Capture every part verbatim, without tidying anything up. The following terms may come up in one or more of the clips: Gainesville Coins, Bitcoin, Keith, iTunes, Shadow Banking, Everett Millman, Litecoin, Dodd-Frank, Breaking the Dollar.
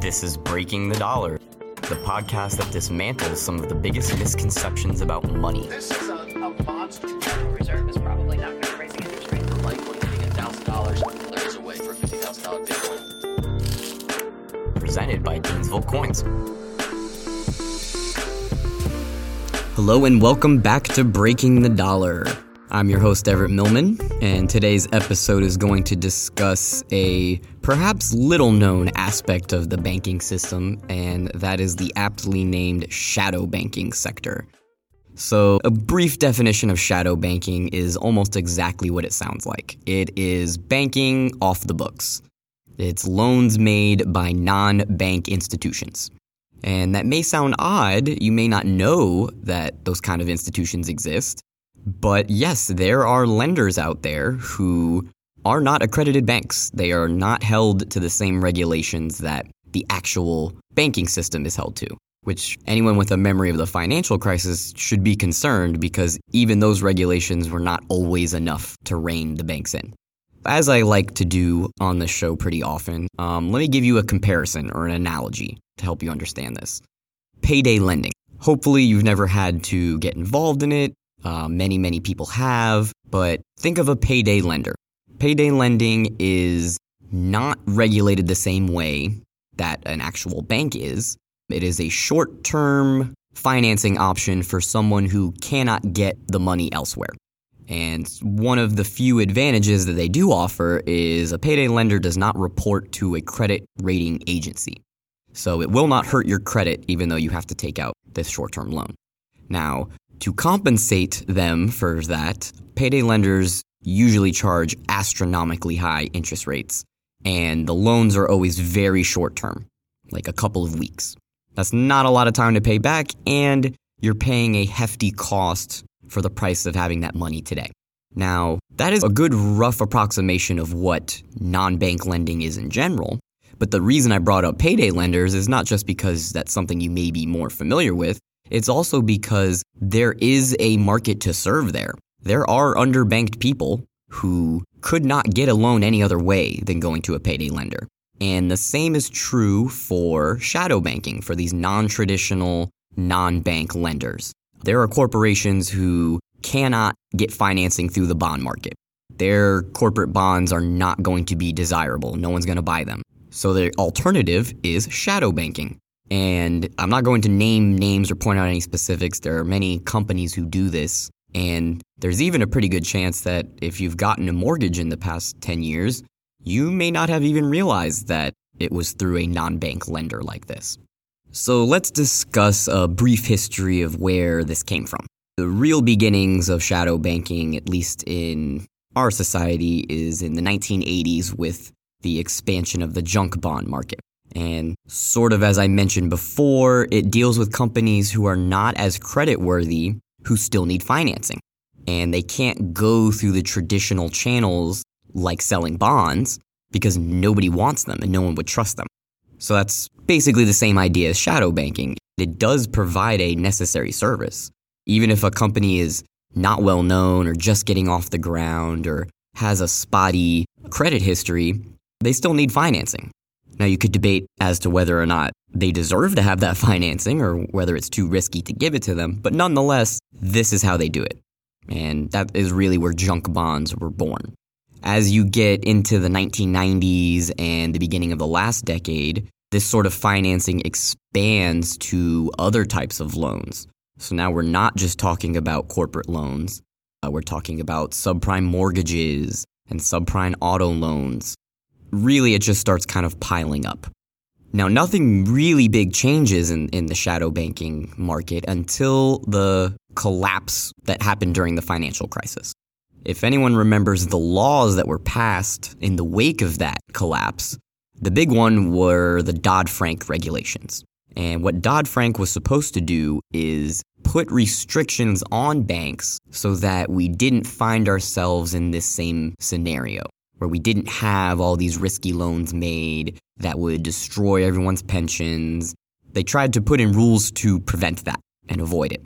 This is Breaking the Dollar, the podcast that dismantles some of the biggest misconceptions about money. This is a, a monster. The Federal Reserve is probably not going to raise the interest rate for Litecoin getting one thousand dollars layers away for a fifty thousand dollars Bitcoin. Presented by Gainesville Coins. Hello and welcome back to Breaking the Dollar. I'm your host, Everett Millman, and today's episode is going to discuss a perhaps little-known aspect of the banking system, and that is the aptly named shadow banking sector. So, a brief definition of shadow banking is almost exactly what it sounds like. It is banking off the books. It's loans made by non-bank institutions. And that may sound odd. You may not know that those kind of institutions exist. But yes, there are lenders out there who are not accredited banks. They are not held to the same regulations that the actual banking system is held to, which anyone with a memory of the financial crisis should be concerned because even those regulations were not always enough to rein the banks in. As I like to do on the show pretty often, um, let me give you a comparison or an analogy to help you understand this. Payday lending. Hopefully you've never had to get involved in it. Uh, many, many people have, but think of a payday lender. Payday lending is not regulated the same way that an actual bank is. It is a short-term financing option for someone who cannot get the money elsewhere. And one of the few advantages that they do offer is a payday lender does not report to a credit rating agency. So it will not hurt your credit even though you have to take out this short-term loan. Now, to compensate them for that, payday lenders usually charge astronomically high interest rates, and the loans are always very short-term, like a couple of weeks. That's not a lot of time to pay back, and you're paying a hefty cost for the price of having that money today. Now, that is a good rough approximation of what non-bank lending is in general, but the reason I brought up payday lenders is not just because that's something you may be more familiar with. It's also because there is a market to serve there. There are underbanked people who could not get a loan any other way than going to a payday lender. And the same is true for shadow banking, for these non-traditional, non-bank lenders. There are corporations who cannot get financing through the bond market. Their corporate bonds are not going to be desirable. No one's going to buy them. So the alternative is shadow banking. And I'm not going to name names or point out any specifics. There are many companies who do this. And there's even a pretty good chance that if you've gotten a mortgage in the past ten years, you may not have even realized that it was through a non-bank lender like this. So let's discuss a brief history of where this came from. The real beginnings of shadow banking, at least in our society, is in the nineteen eighties with the expansion of the junk bond market. And sort of as I mentioned before, it deals with companies who are not as creditworthy who still need financing. And they can't go through the traditional channels like selling bonds because nobody wants them and no one would trust them. So that's basically the same idea as shadow banking. It does provide a necessary service. Even if a company is not well known or just getting off the ground or has a spotty credit history, they still need financing. Now, you could debate as to whether or not they deserve to have that financing or whether it's too risky to give it to them. But nonetheless, this is how they do it. And that is really where junk bonds were born. As you get into the nineteen nineties and the beginning of the last decade, this sort of financing expands to other types of loans. So now we're not just talking about corporate loans. Uh, we're talking about subprime mortgages and subprime auto loans. Really, it just starts kind of piling up. Now, nothing really big changes in, in the shadow banking market until the collapse that happened during the financial crisis. If anyone remembers the laws that were passed in the wake of that collapse, the big one were the Dodd-Frank regulations. And what Dodd-Frank was supposed to do is put restrictions on banks so that we didn't find ourselves in this same scenario, where we didn't have all these risky loans made that would destroy everyone's pensions. They tried to put in rules to prevent that and avoid it.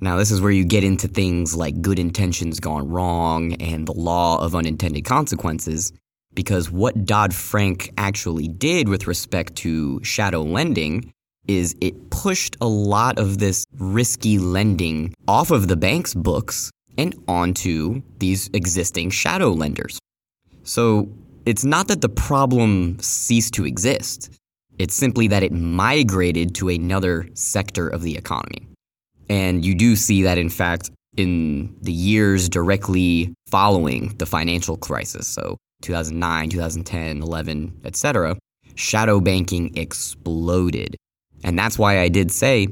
Now, this is where you get into things like good intentions gone wrong and the law of unintended consequences. because what Dodd-Frank actually did with respect to shadow lending is it pushed a lot of this risky lending off of the bank's books and onto these existing shadow lenders. So it's not that the problem ceased to exist. It's simply that it migrated to another sector of the economy. And you do see that, in fact, in the years directly following the financial crisis, so two thousand nine, two thousand ten, eleven, et cetera, shadow banking exploded. And that's why I did say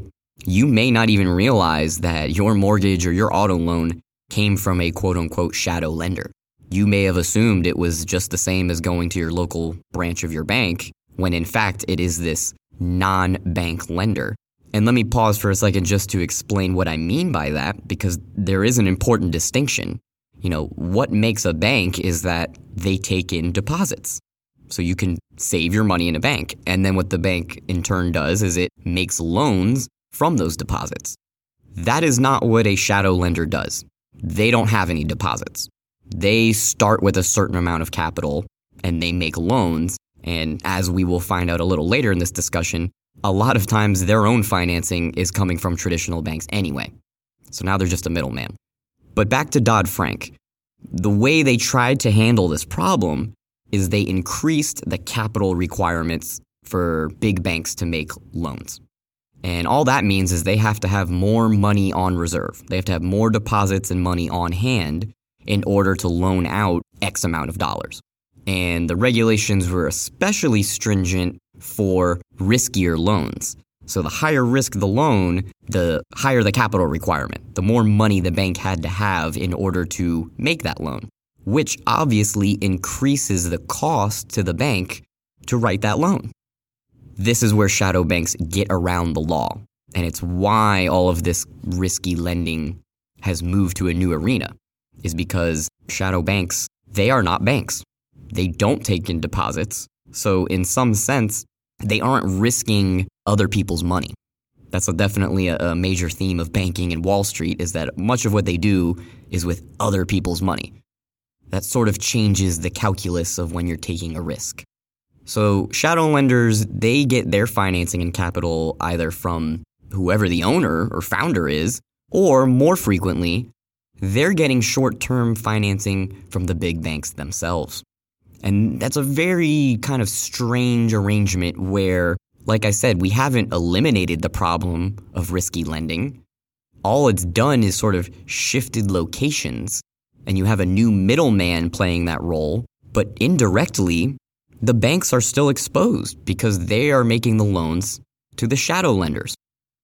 you may not even realize that your mortgage or your auto loan came from a quote-unquote shadow lender. You may have assumed it was just the same as going to your local branch of your bank, when in fact it is this non-bank lender. And let me pause for a second just to explain what I mean by that, because there is an important distinction. You know, what makes a bank is that they take in deposits. So you can save your money in a bank. And then what the bank in turn does is it makes loans from those deposits. That is not what a shadow lender does. They don't have any deposits. They start with a certain amount of capital and they make loans. And as we will find out a little later in this discussion, a lot of times their own financing is coming from traditional banks anyway. So now they're just a middleman. But back to Dodd-Frank. The way they tried to handle this problem is they increased the capital requirements for big banks to make loans. And all that means is they have to have more money on reserve. They have to have more deposits and money on hand in order to loan out X amount of dollars. And the regulations were especially stringent for riskier loans. So the higher risk the loan, the higher the capital requirement, the more money the bank had to have in order to make that loan, which obviously increases the cost to the bank to write that loan. This is where shadow banks get around the law, and it's why all of this risky lending has moved to a new arena, is because shadow banks, they are not banks. They don't take in deposits, so in some sense, they aren't risking other people's money. That's a definitely a, a major theme of banking and Wall Street, is that much of what they do is with other people's money. That sort of changes the calculus of when you're taking a risk. So shadow lenders, they get their financing and capital either from whoever the owner or founder is, or more frequently, they're getting short-term financing from the big banks themselves. And that's a very kind of strange arrangement where, like I said, we haven't eliminated the problem of risky lending. All it's done is sort of shifted locations. And you have a new middleman playing that role, but indirectly, the banks are still exposed because they are making the loans to the shadow lenders.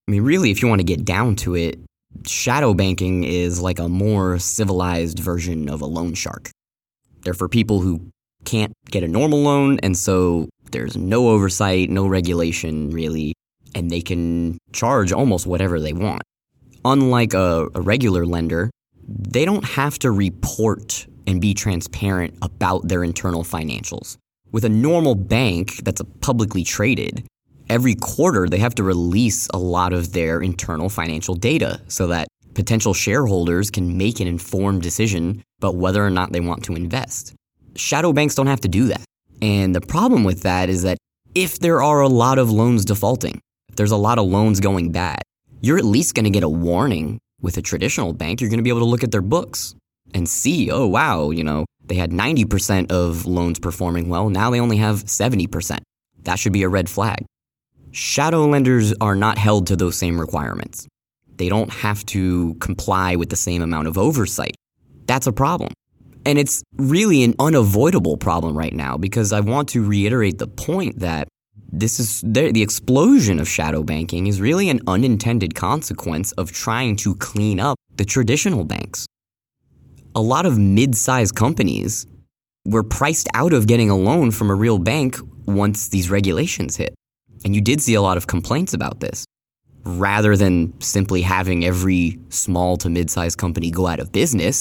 I mean, really, if you want to get down to it, shadow banking is like a more civilized version of a loan shark. They're for people who can't get a normal loan, and so there's no oversight, no regulation, really, and they can charge almost whatever they want. Unlike a, a regular lender, they don't have to report and be transparent about their internal financials. With a normal bank that's publicly traded, every quarter they have to release a lot of their internal financial data so that potential shareholders can make an informed decision about whether or not they want to invest. Shadow banks don't have to do that. And the problem with that is that if there are a lot of loans defaulting, if there's a lot of loans going bad, you're at least going to get a warning. With a traditional bank, you're going to be able to look at their books and see, oh, wow, you know, they had ninety percent of loans performing well. Now they only have seventy percent. That should be a red flag. Shadow lenders are not held to those same requirements. They don't have to comply with the same amount of oversight. That's a problem. And it's really an unavoidable problem right now, because I want to reiterate the point that This is the explosion of shadow banking is really an unintended consequence of trying to clean up the traditional banks. A lot of mid-sized companies were priced out of getting a loan from a real bank once these regulations hit. And you did see a lot of complaints about this. Rather than simply having every small to mid-sized company go out of business,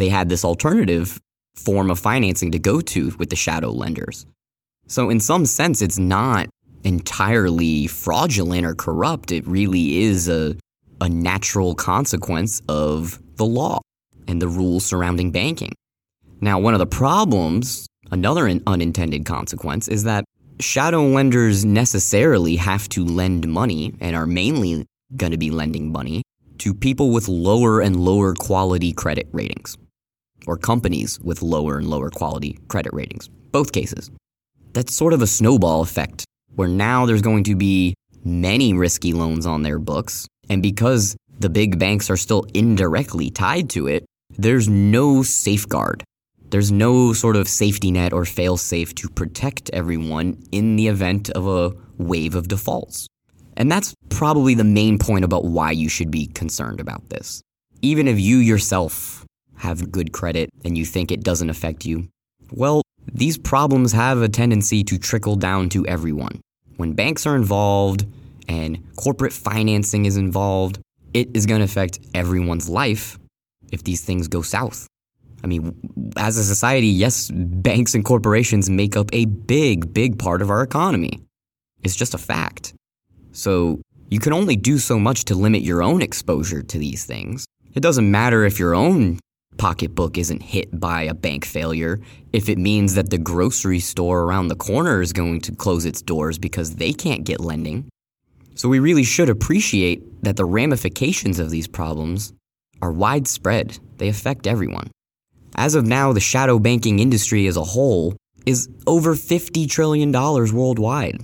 they had this alternative form of financing to go to with the shadow lenders. So in some sense, it's not entirely fraudulent or corrupt. It really is a, a natural consequence of the law and the rules surrounding banking. Now, one of the problems Another un- unintended consequence is that shadow lenders necessarily have to lend money, and are mainly going to be lending money, to people with lower and lower quality credit ratings, or companies with lower and lower quality credit ratings. Both cases. That's sort of a snowball effect, where now there's going to be many risky loans on their books, and because the big banks are still indirectly tied to it, there's no safeguard. There's no sort of safety net or fail-safe to protect everyone in the event of a wave of defaults. And that's probably the main point about why you should be concerned about this. Even if you yourself have good credit and you think it doesn't affect you, well, these problems have a tendency to trickle down to everyone. When banks are involved and corporate financing is involved, it is going to affect everyone's life if these things go south. I mean, as a society, yes, banks and corporations make up a big, big part of our economy. It's just a fact. So you can only do so much to limit your own exposure to these things. It doesn't matter if your own pocketbook isn't hit by a bank failure if it means that the grocery store around the corner is going to close its doors because they can't get lending. So we really should appreciate that the ramifications of these problems are widespread. They affect everyone. As of now, the shadow banking industry as a whole is over fifty trillion dollars worldwide.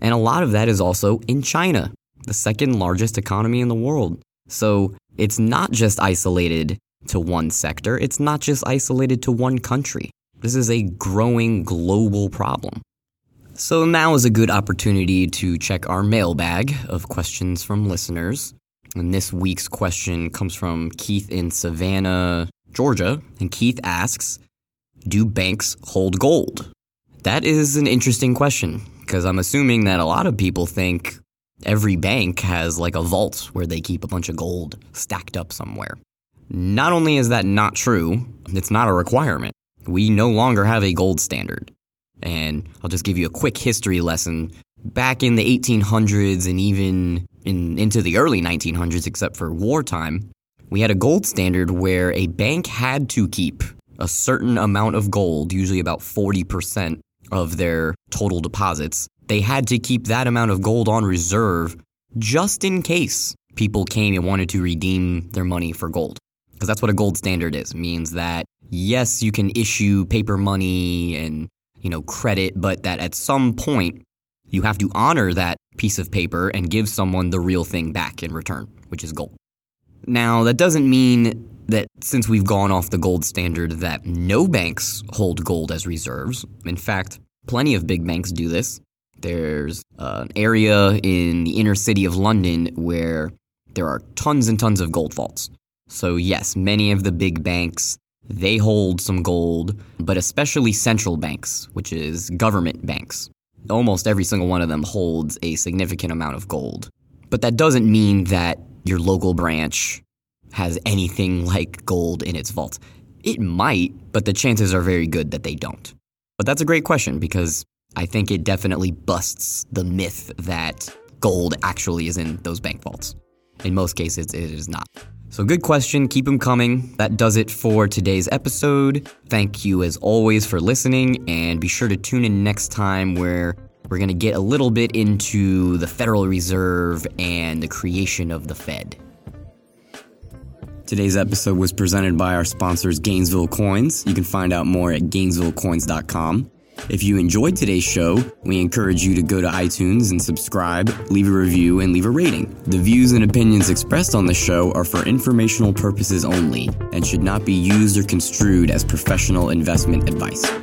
And a lot of that is also in China, the second largest economy in the world. So it's not just isolated to one sector. It's not just isolated to one country. This is a growing global problem. So now is a good opportunity to check our mailbag of questions from listeners. And this week's question comes from Keith in Savannah, Georgia, and Keith asks, do banks hold gold? That is an interesting question, because I'm assuming that a lot of people think every bank has like a vault where they keep a bunch of gold stacked up somewhere. Not only is that not true, it's not a requirement. We no longer have a gold standard. And I'll just give you a quick history lesson. Back in the eighteen hundreds and even in, into the early nineteen hundreds, except for wartime, we had a gold standard where a bank had to keep a certain amount of gold, usually about forty percent of their total deposits. They had to keep that amount of gold on reserve just in case people came and wanted to redeem their money for gold. Because that's what a gold standard is. It means that, yes, you can issue paper money and, you know, credit, but that at some point you have to honor that piece of paper and give someone the real thing back in return, which is gold. Now, that doesn't mean that since we've gone off the gold standard that no banks hold gold as reserves. In fact, plenty of big banks do this. There's an area in the inner city of London where there are tons and tons of gold vaults. So yes, many of the big banks, they hold some gold, but especially central banks, which is government banks. Almost every single one of them holds a significant amount of gold. But that doesn't mean that your local branch has anything like gold in its vault. It might, but the chances are very good that they don't. But that's a great question because I think it definitely busts the myth that gold actually is in those bank vaults. In most cases, it is not. So good question. Keep them coming. That does it for today's episode. Thank you as always for listening, and be sure to tune in next time where we're going to get a little bit into the Federal Reserve and the creation of the Fed. Today's episode was presented by our sponsors, Gainesville Coins. You can find out more at gainesville coins dot com. If you enjoyed today's show, we encourage you to go to iTunes and subscribe, leave a review, and leave a rating. The views and opinions expressed on the show are for informational purposes only and should not be used or construed as professional investment advice.